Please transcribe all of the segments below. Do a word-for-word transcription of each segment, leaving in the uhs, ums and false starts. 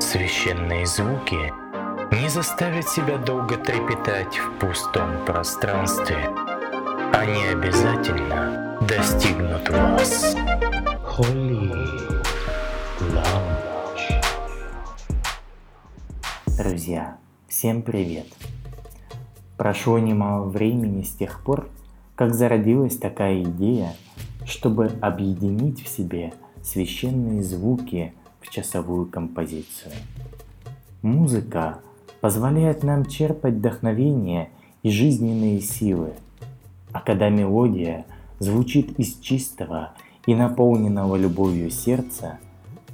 Священные звуки не заставят себя долго трепетать в пустом пространстве. Они обязательно достигнут вас. Holy Lounge. Друзья, всем привет! Прошло немало времени с тех пор, как зародилась такая идея, чтобы объединить в себе священные звуки в часовую композицию. Музыка позволяет нам черпать вдохновение и жизненные силы, а когда мелодия звучит из чистого и наполненного любовью сердца,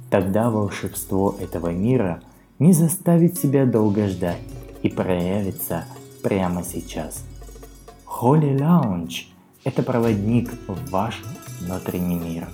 тогда волшебство этого мира не заставит себя долго ждать и проявится прямо сейчас. Holy Lounge – это проводник в ваш внутренний мир.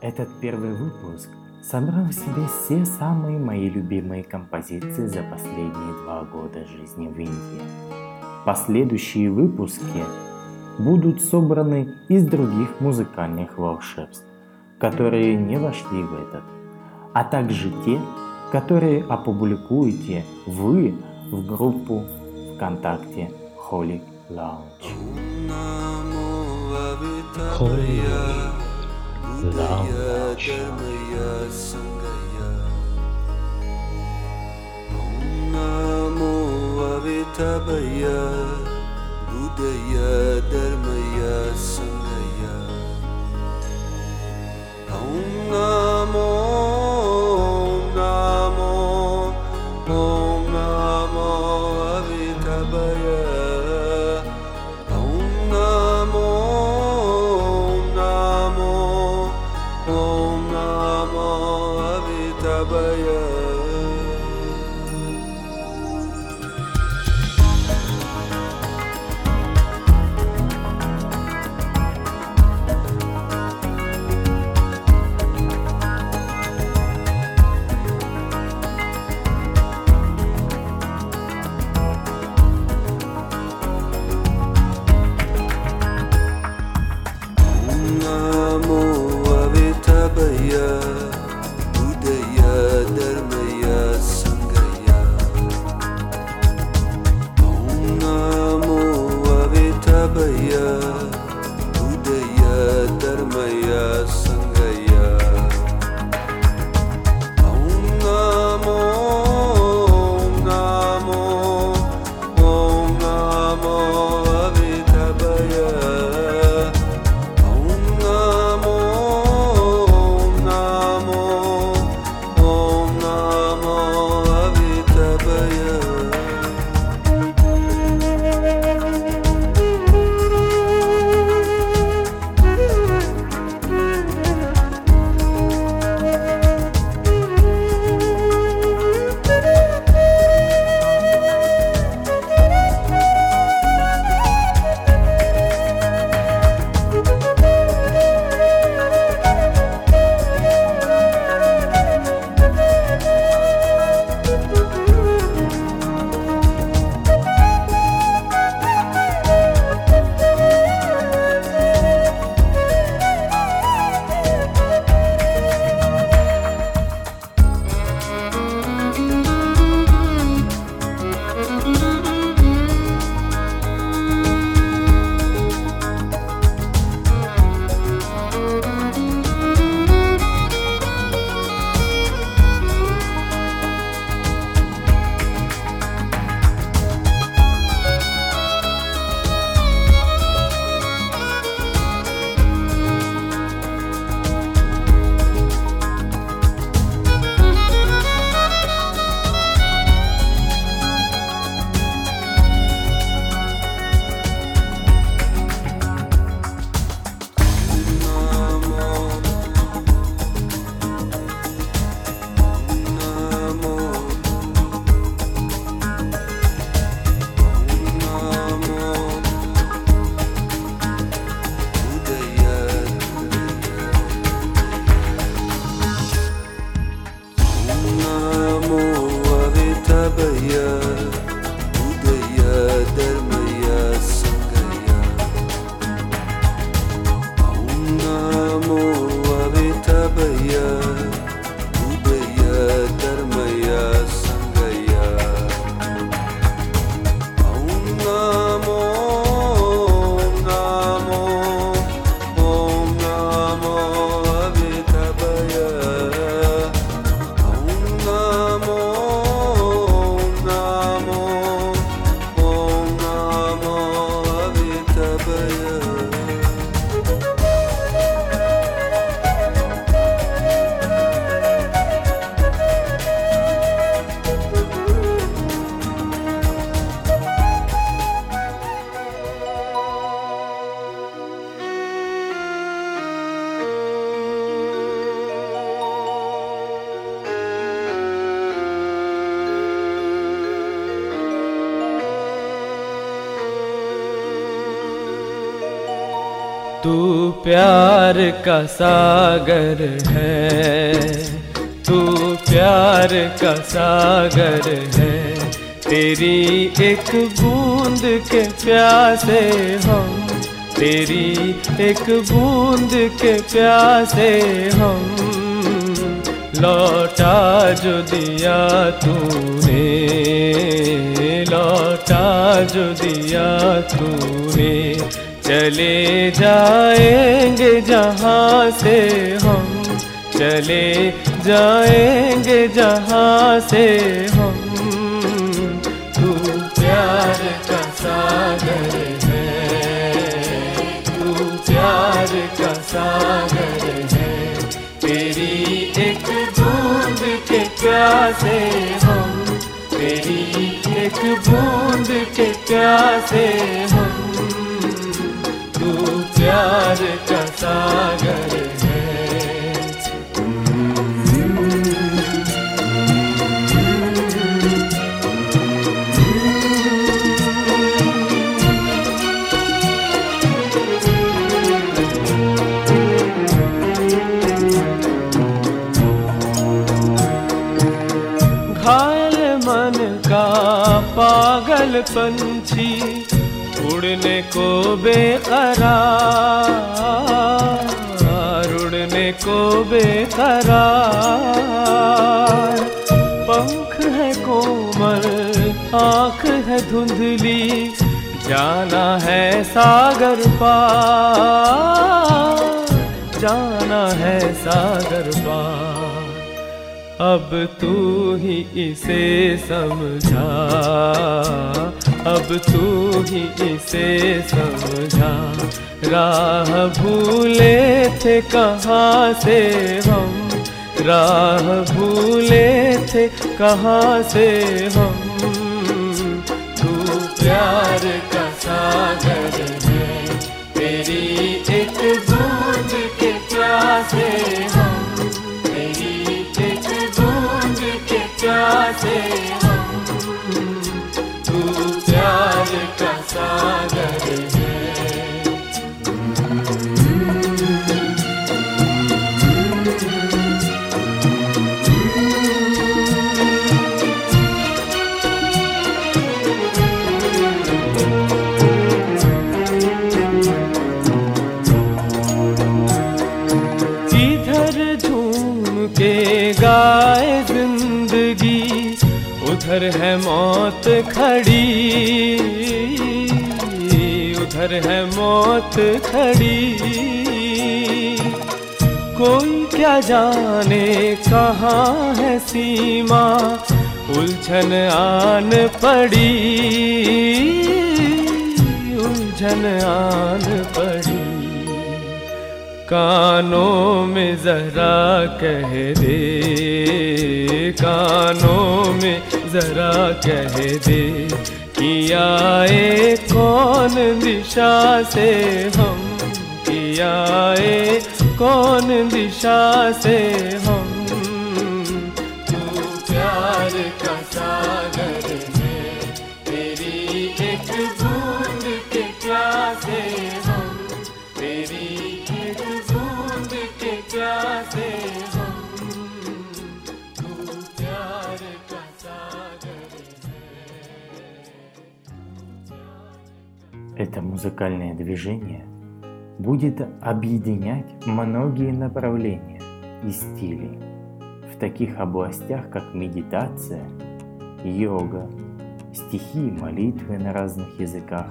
Этот первый выпуск собрал в себе все самые мои любимые композиции за последние два года жизни в Индии. Последующие выпуски будут собраны из других музыкальных волшебств, которые не вошли в этот, а также те, которые опубликуете вы в группу ВКонтакте Holy Lounge. Holy Lounge. Namu Abhi Buddha, Dharma, Sangha. तू प्यार का सागर है, तू प्यार का सागर है, तेरी एक बूंद के प्यासे हम, तेरी एक बूंद के प्यासे हम, लौटा जो दिया तूने, लौटा जो दिया तूने, चले जाएंगे जहाँ से हम, चले जाएंगे जहाँ से हम, तू प्यार का सागर है, तू प्यार का सागर है, तेरी एक बूंद के प्यासे हम, तेरी एक बूंद के प्यासे हम, प्यार का सागर है. घायल मन का पागल पंछी उड़ने को बेकरार, उड़ने को बेकरार, पंख है कोमल, आँख है धुंधली, जाना है सागर पार, जाना है सागर पार, अब तू ही इसे समझा, अब तू ही इसे समझा, राह भूले थे कहाँ से हम, राह भूले थे कहाँ से हम, तू प्यार का सागर है, तेरी एक बूंद के प्यासे हम, प्यासे हम, तू प्यार का सागर है. उधर है मौत खड़ी, उधर है मौत खड़ी, कोई क्या जाने कहाँ है सीमा, उलझन आन पड़ी, उलझन आन पड़ी, कानों में जरा कह दे, कानों में जरा कह दे, किया ए कौन दिशा से हम, किया ए कौन दिशा से हम, तू प्यार का सागर है, तेरी एक बूंद के प्यासे हम, तेरी एक बूंद के प्यासे हम. Это музыкальное движение будет объединять многие направления и стили в таких областях, как медитация, йога, стихи и молитвы на разных языках,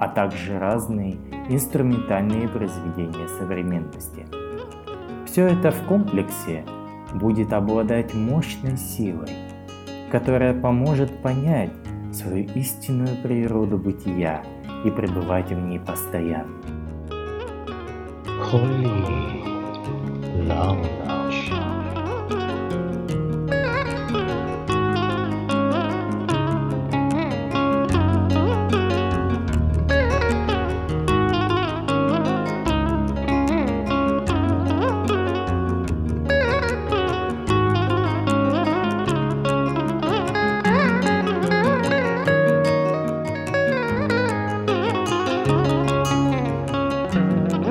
а также разные инструментальные произведения современности. Все это в комплексе будет обладать мощной силой, которая поможет понять свою истинную природу бытия и пребывать в ней постоянно. Holy Lounge. Thank you.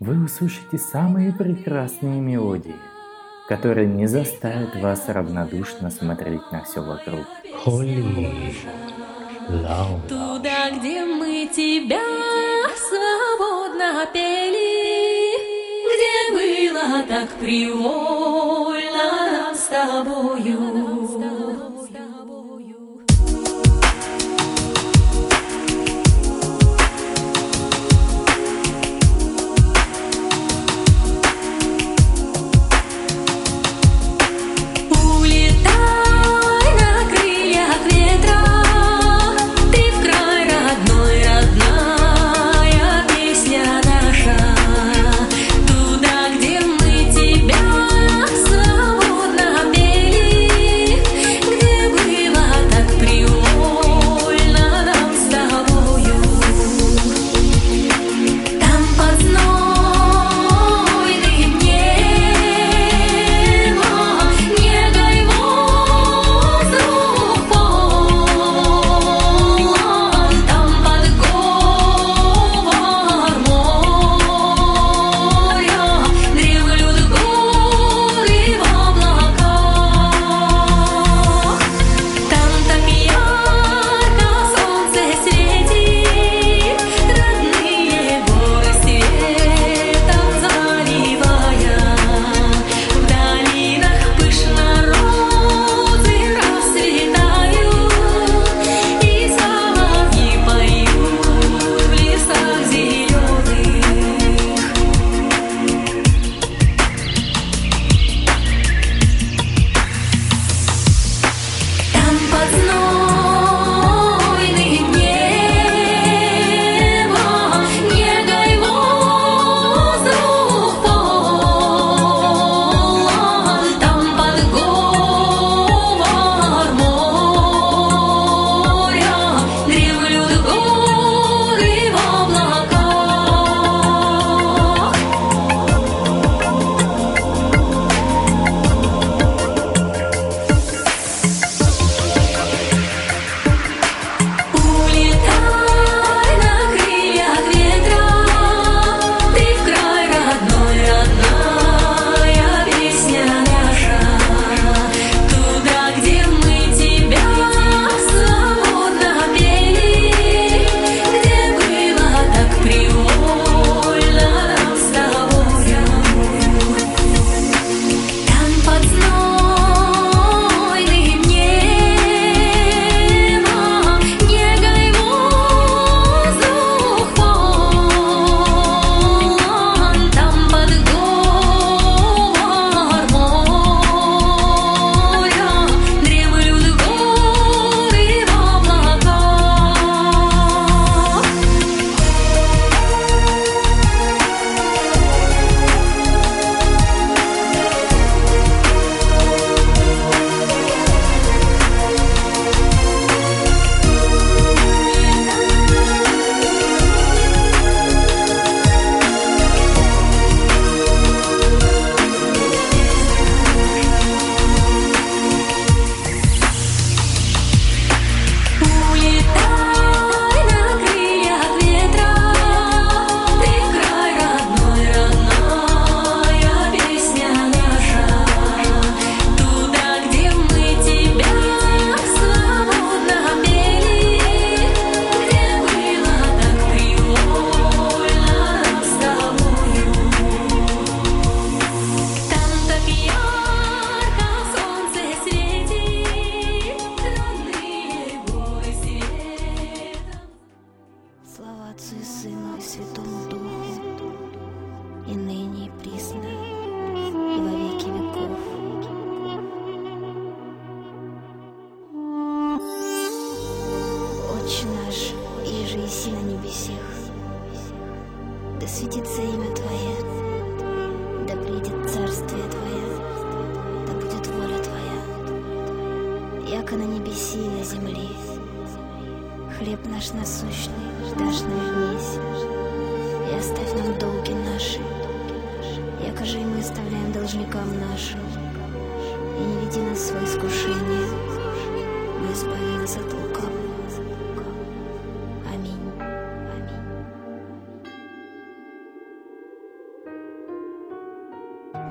вы услышите самые прекрасные мелодии, которые не заставят вас равнодушно смотреть на все вокруг. Holy Lounge. Туда, где мы тебя свободно пели, где было так привольно нам с тобою.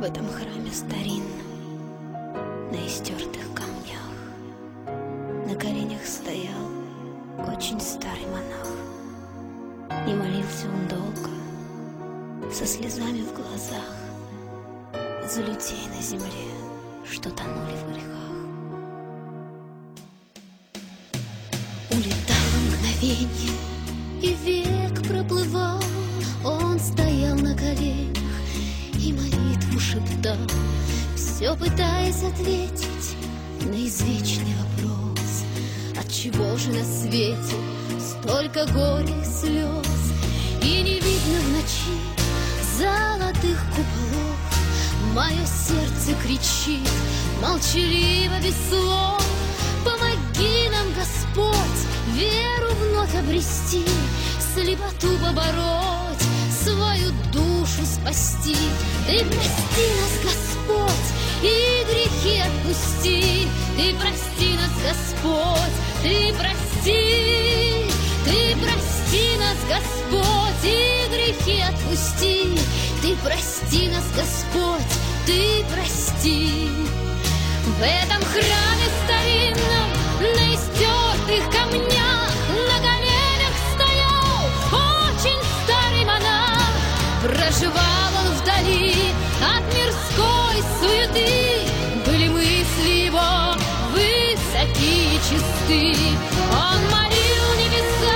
об этом храме старинном, на истертых камнях. На коленях стоял очень старый монах, и молился он долго, со слезами в глазах, за людей на земле, что тонули в грехах. Улетало мгновенье, и век проплывал. Он стоял на коленях и молитву шептал, все пытаясь ответить на извечный вопрос: отчего же на свете столько горя и слез? И не видно в ночи золотых куполов. Мое сердце кричит молчаливо, без слов: помоги нам, Господь, веру вновь обрести, слепоту побороть, свою душу спасти. Ты прости нас, Господь, и грехи отпусти. Ты прости нас, Господь, ты прости. Ты прости нас, Господь, и грехи отпусти. Ты прости нас, Господь, ты прости. В этом храме старинном, на истертых камнях, на коленях стоял очень старый монах. Проживал он вдали от мирской суеты, были мысли его высокие и чисты. Он молил небеса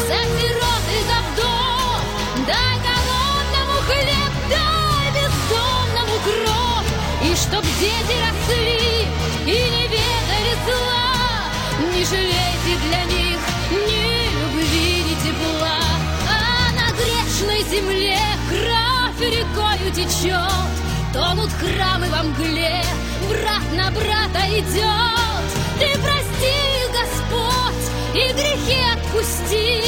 за сирот и за вдов, дай голодному хлеб, дай бездомному кров, и чтоб дети росли и не ведали зла, не жалейте для них ни любви, ни тепла. А на грешной земле кровь рекою течет, тонут храмы во мгле, брат на брата идет. Ты прости, Господь, и грехи отпусти.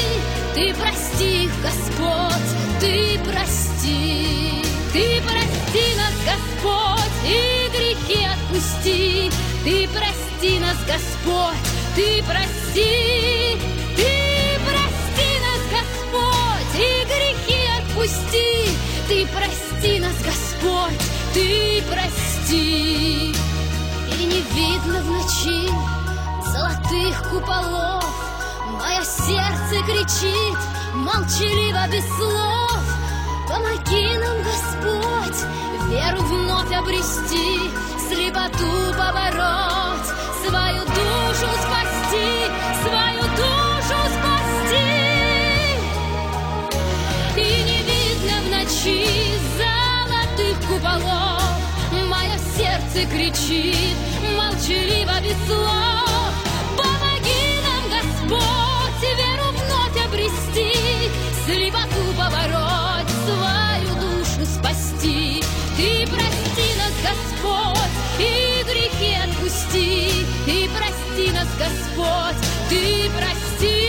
Ты прости, Господь, ты прости. Ты прости нас, Господь, и грехи отпусти. Ты прости нас, Господь, ты прости. Ты прости нас, Господь, и грехи отпусти. Ты прости нас, Господь, ты прости. И не видно в ночи золотых куполов. Мое сердце кричит молчаливо, без слов: помоги нам, Господь, веру вновь обрести, слепоту побороть, свою душу спасти, свою душу спасти. И не видно в ночи золотых куполов. Мое сердце кричит молчаливо, без слов: помоги нам, Господь, веру вновь обрести, слепоту побороть, свою душу спасти. Ты прости нас, Господь, и грехи отпусти. Ты прости нас, Господь, ты прости.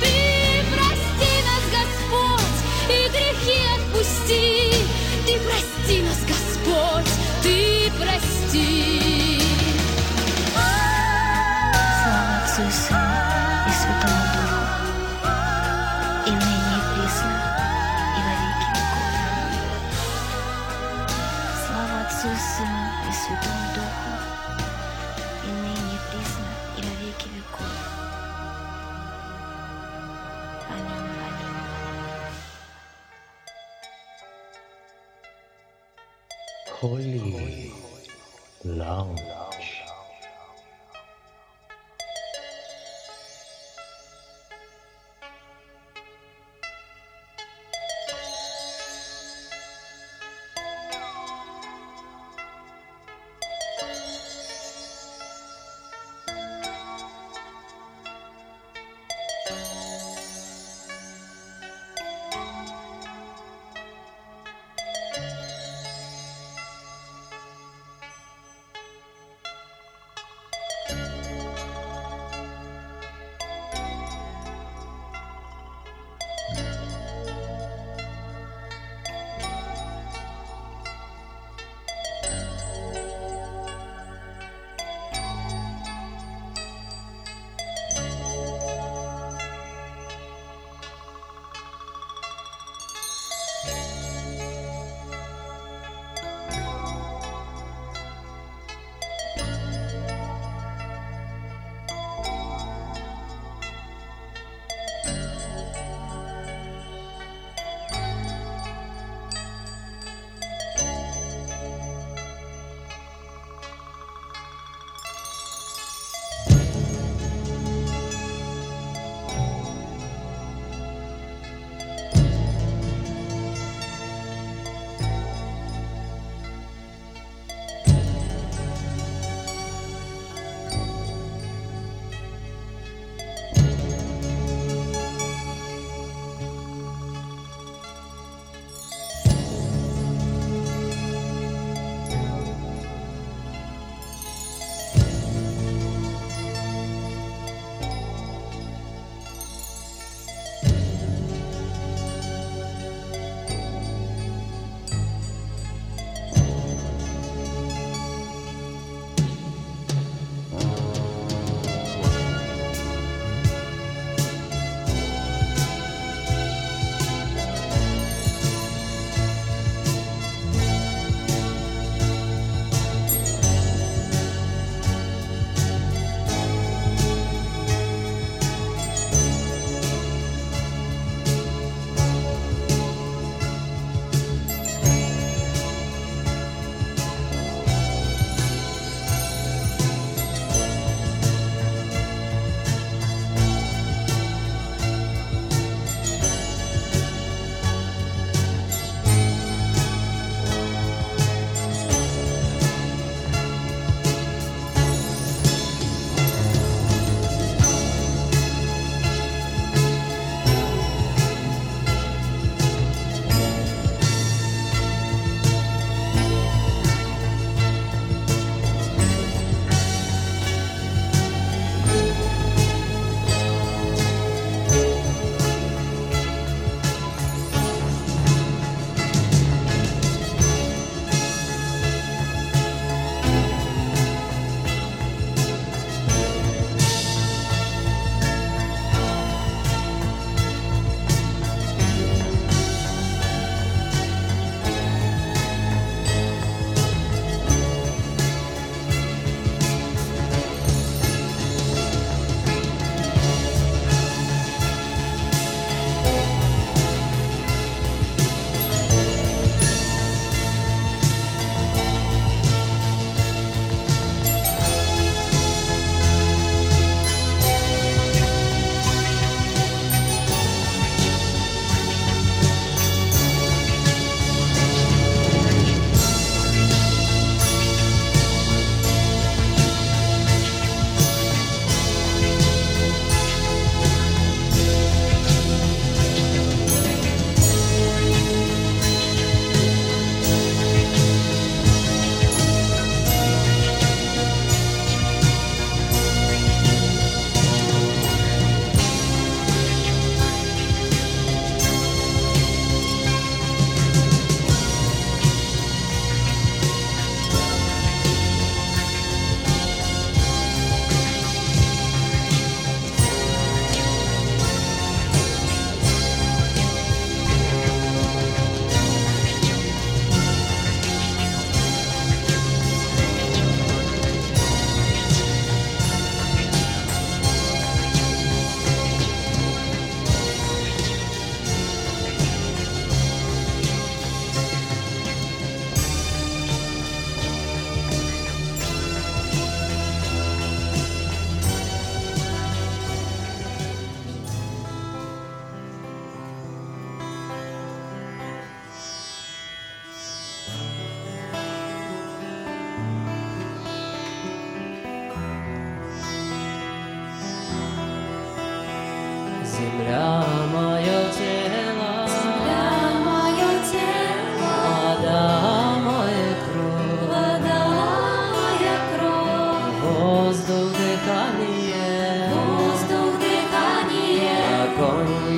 Ты прости нас, Господь, и грехи отпусти. Ты прости нас, Господь, ты прости. Слава Отцу и Сыну и Святому Духу, и ныне и присно, и во веки веков. Слава Отцу и Сыну и Святому Духу, и ныне и присно, и во веки веков. Аминь. Holy Lounge.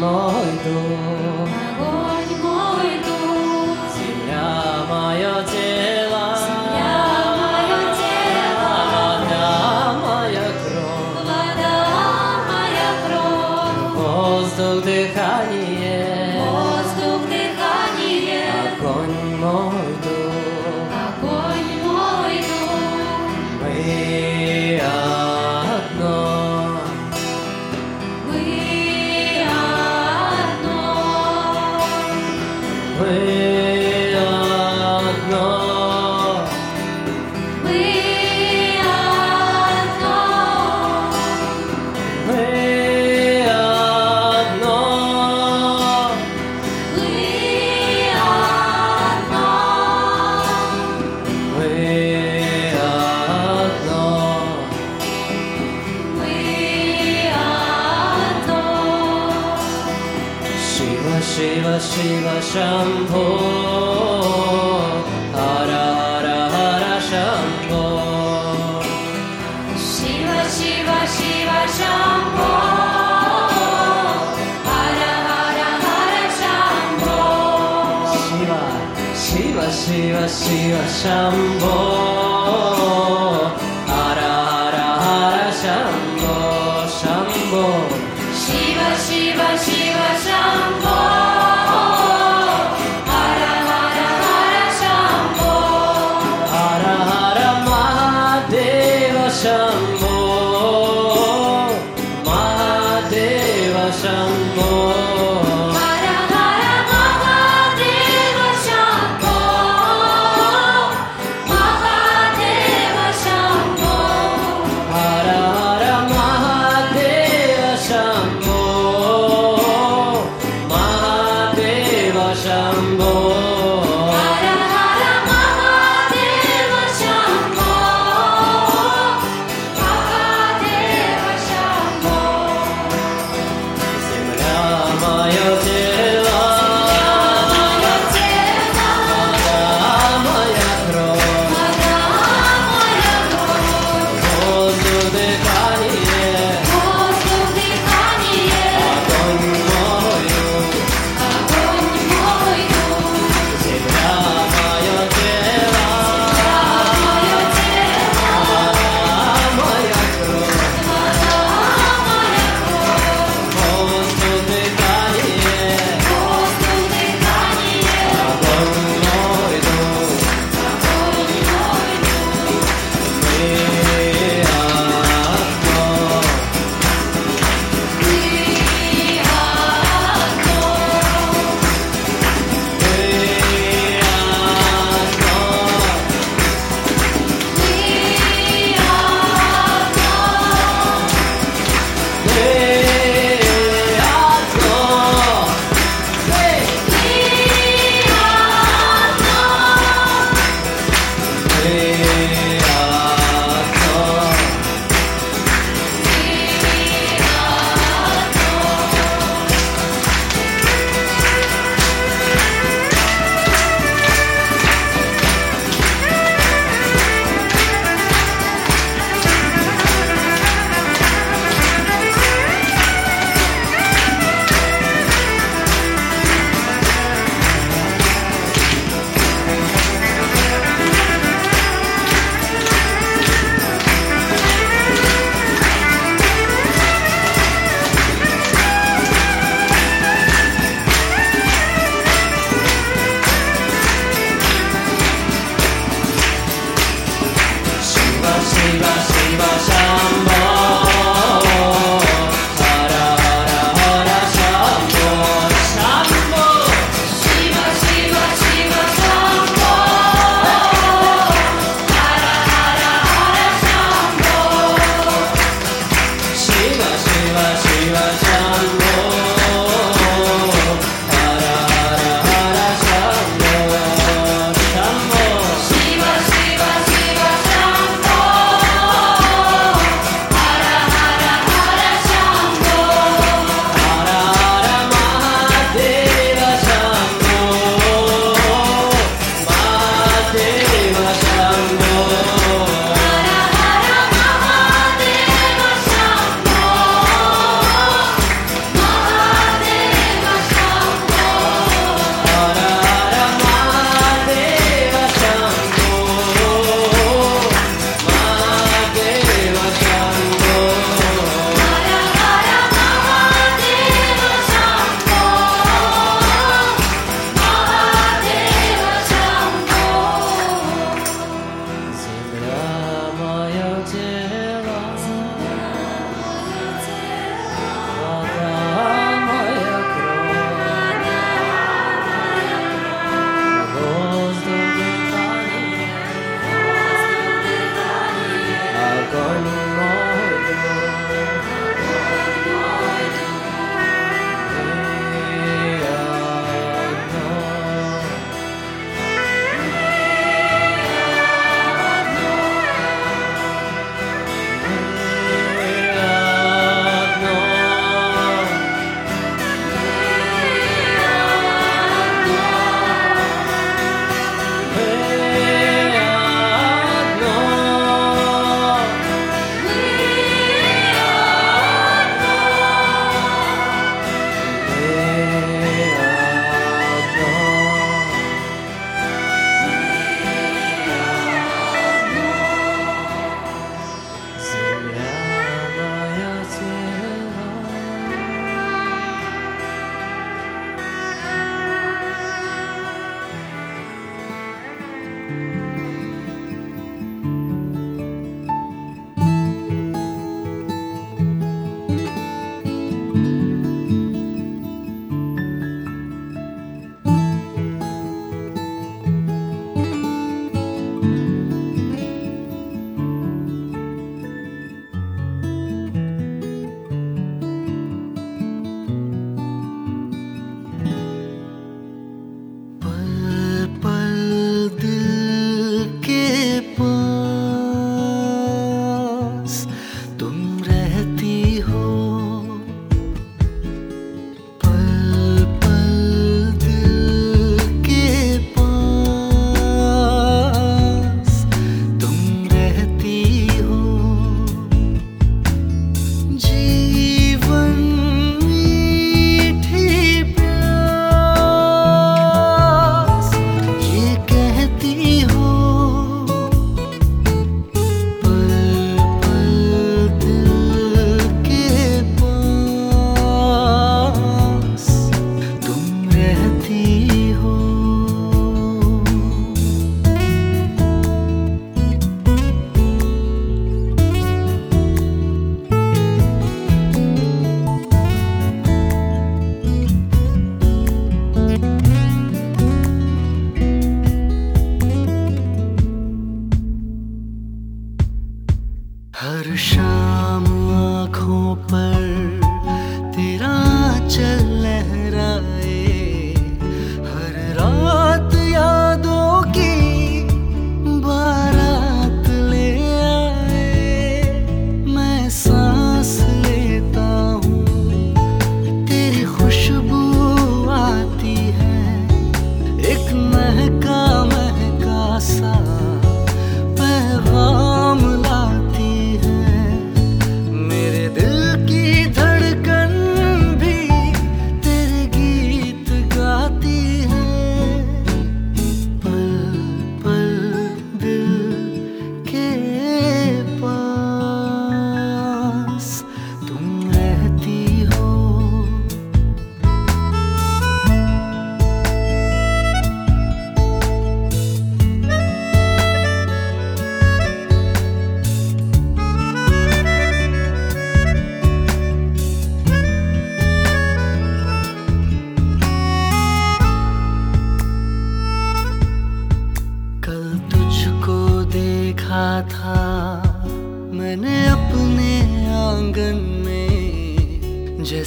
мой дух, огонь мой дух, земля мое тело, земля мое тело, вода моя кровь, вода моя кровь, воздух дыхание, воздух дыхание, огонь мой дух, огонь мой дух, мы одно. Shiva Shambho, Hara Hara Hara Shambho, Shambho. Shiva Shiva Shiva Shambho, Hara Hara Hara Shambho, Hara Hara Mahadeva Shambho, Mahadeva Shambho. Hara Hara Mahadeva Shambho,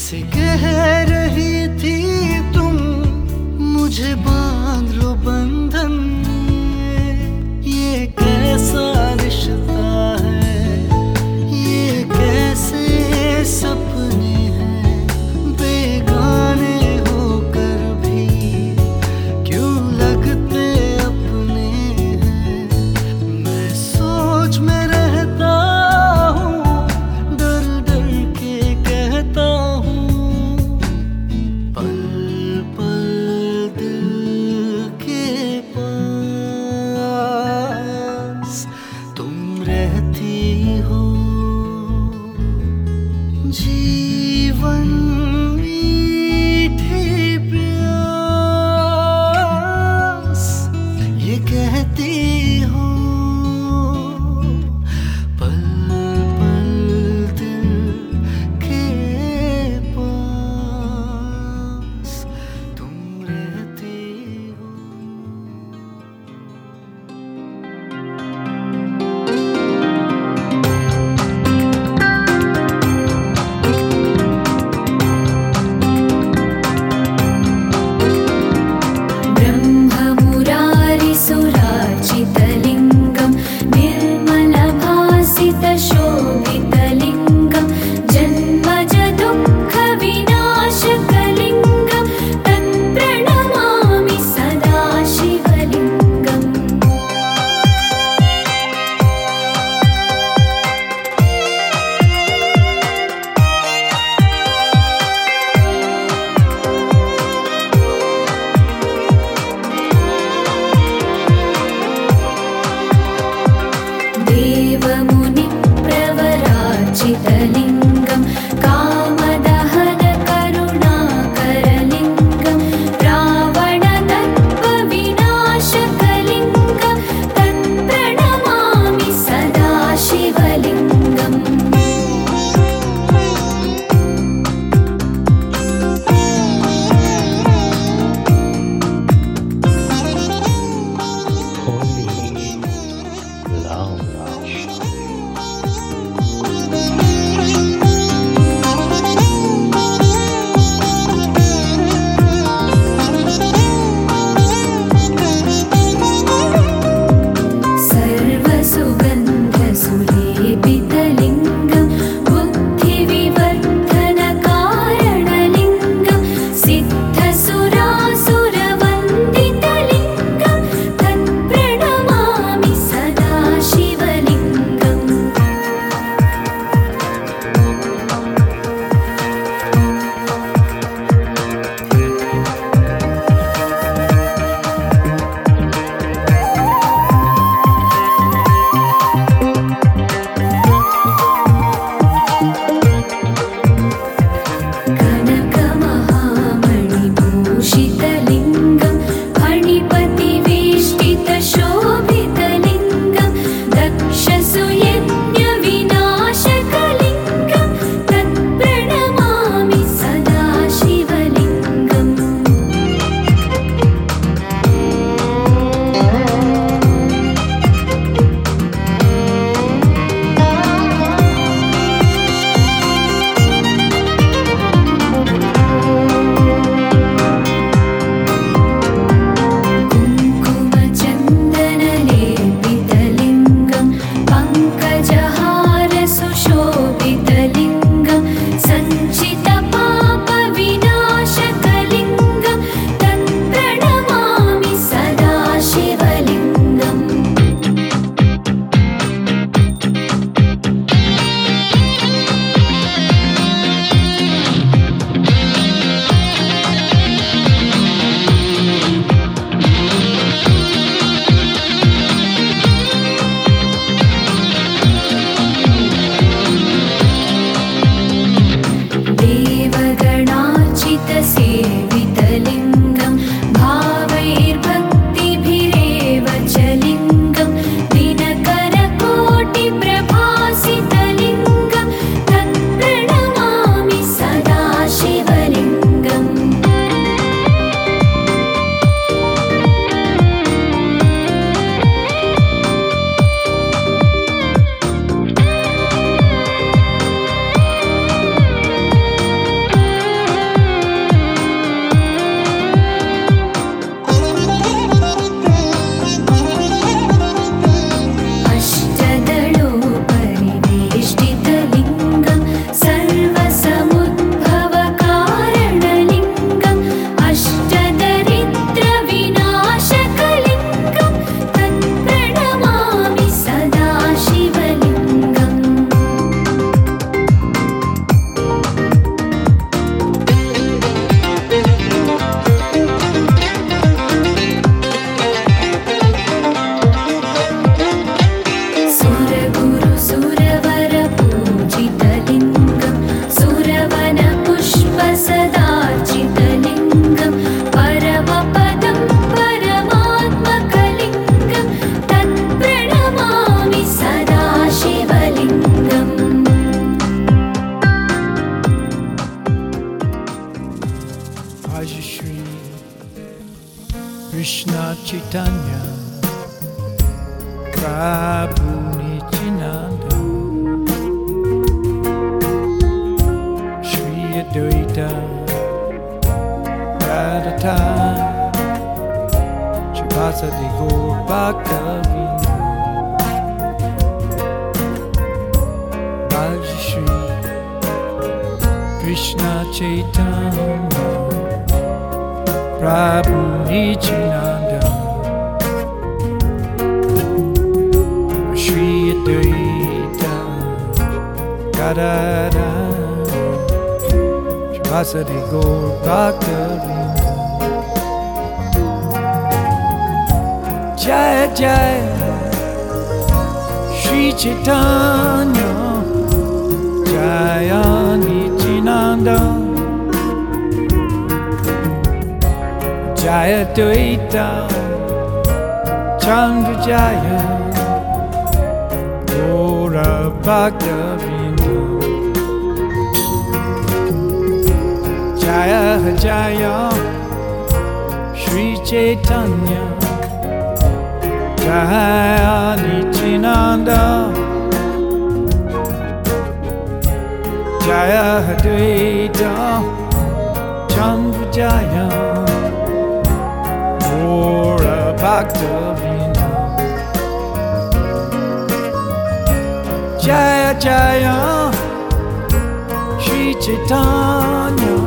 जैसे कह रही थी तुम मुझे बांध लो बंधन में, ये कैसा रिश्ता है, ये कैसे सपने हैं, बेगाने होकर भी क्यों लगते अपने हैं। मैं सोच में रहता हूँ, डर डर के कहता हूँ। Jai Shri Krishna Chaitanya Prabhu Nityananda Shri Advaita Radha Srivasadi Gora Bhakta Vrinda Jai Shri Krishna Chaitanya Prabhu Nityananda Shri Advaita Gadadhara Srivasadi Gora Bhakta Vrinda Jai Jai Shri Chaitanya Jaya Nityananda Jaya Advaita Chandra Jaya Gora Bhakta Vrinda Jaya Jaya Shri Chaitanya Jaya Nityananda Jaya Advaita Chandra Jaya Gora Bhakta Vrinda Jaya Jaya Shri Chaitanya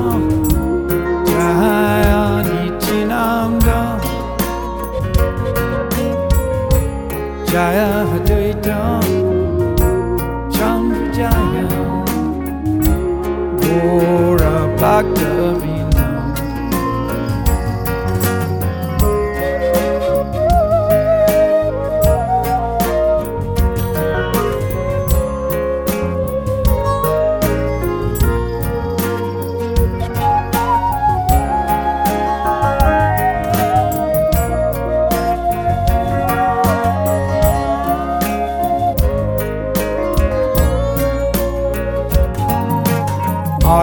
Jaya Nityananda Jaya Advaita Chandra Jaya Gora Bhakta Vrinda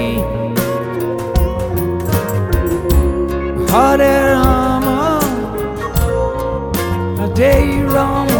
Hare Rama, Hare Rama.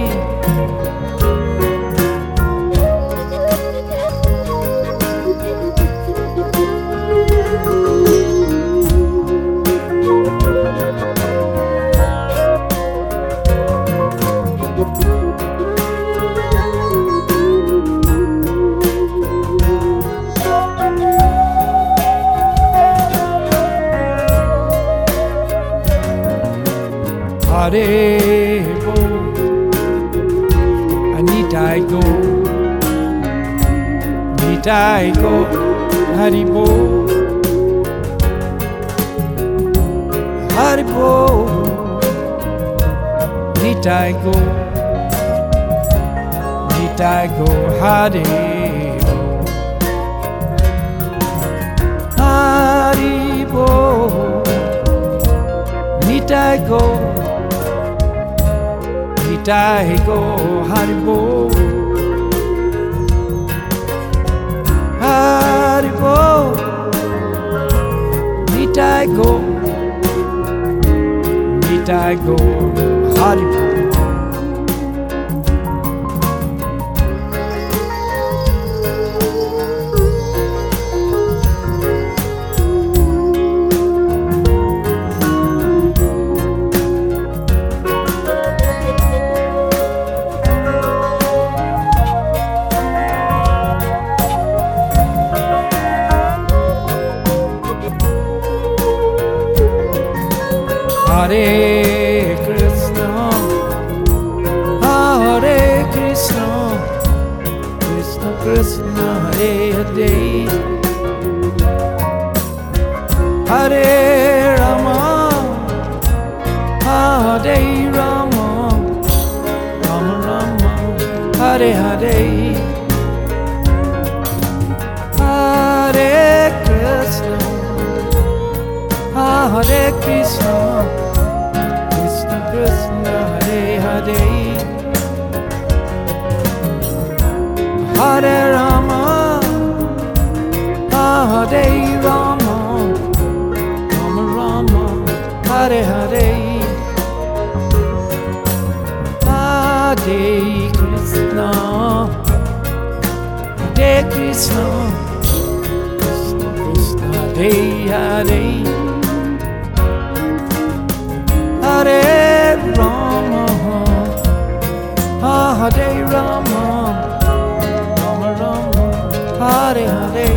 Hare Bo, I need I go, need I go, Hare Bo, Hare Bo, need I go, need I go, Hare Bo, Hare Bo, need I go. Nitai go Haribo, Haribo, Nitai go, Nitai go Haribo. Hare Krishna, Hare Krishna, Krishna Krishna, Hare Hare, Hare Rama, Hare Rama, Rama Rama, Hare Hare, Hare Krishna, Hare Krishna. Hare Rama, Hare Rama, Rama Rama, Hare Hare, Hare Krishna, Hare Krishna, Krishna Krishna, Hare Hare, Hare Rama, Hare Rama. Hare Hare,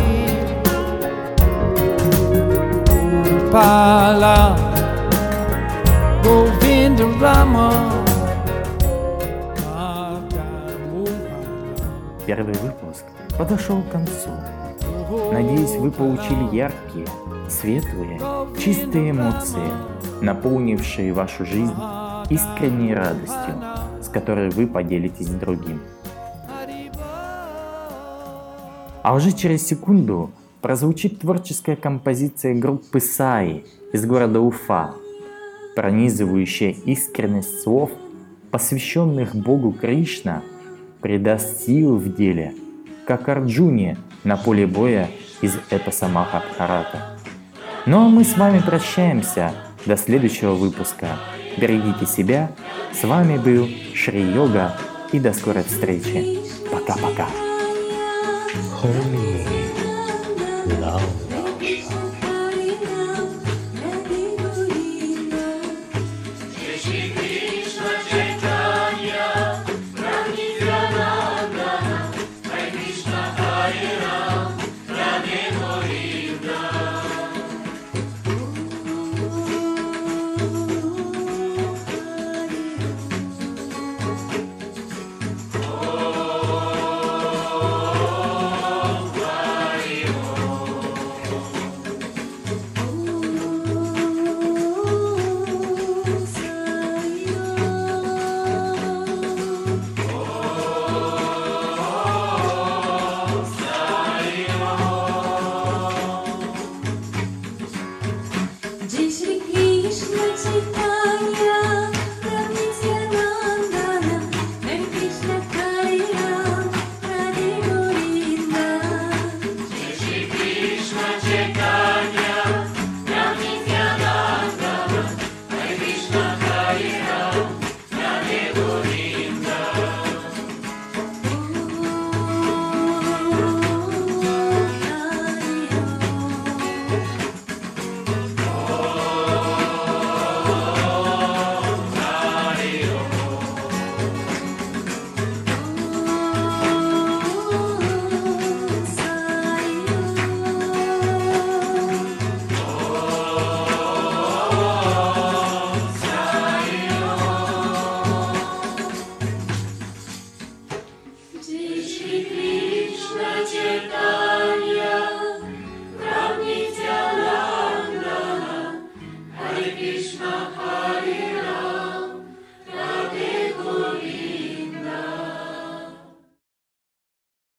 Gopala, Govinda Rama. Первый выпуск подошел к концу. Надеюсь, вы получили яркие, светлые, чистые эмоции, наполнившие вашу жизнь искренней радостью, с которой вы поделитесь другим. А уже через секунду прозвучит творческая композиция группы Саи из города Уфа, пронизывающая искренность слов, посвященных Богу Кришна, придаст силу в деле, как Арджуне на поле боя из эпоса Махабхарата. Ну а мы с вами прощаемся до следующего выпуска. Берегите себя, с вами был Шри Йога и до скорой встречи. Пока-пока. Holy Lounge. Holy Lounge.